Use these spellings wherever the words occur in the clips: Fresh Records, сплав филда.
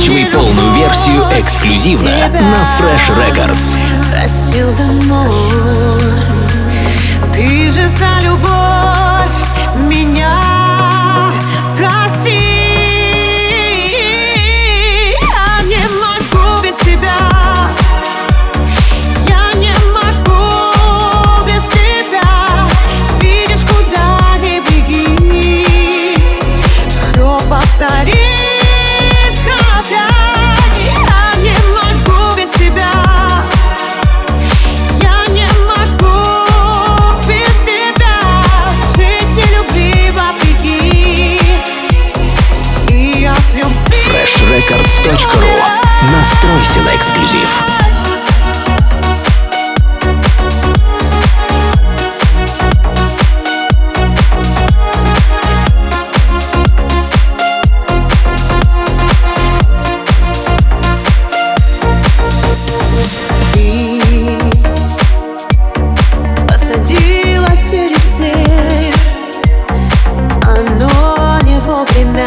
скачивай полную версию эксклюзивно на Fresh Records. Просил давно, ты же за любовь меня прости. Records.ru. Настройся на эксклюзив. Ты посадила деревце, оно не вовремя.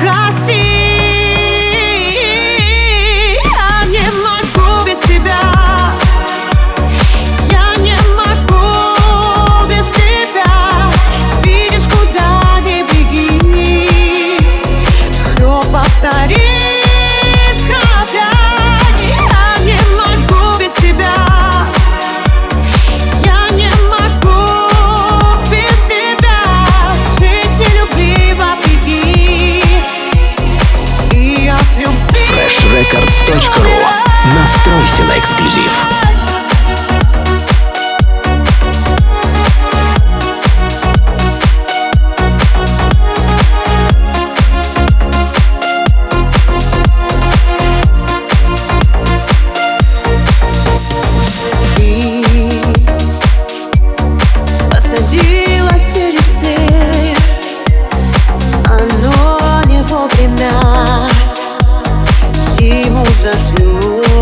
прости. Records.ru. Настройся на эксклюзив. Ты посадила деревце, оно не вовремя. Ему зацвел.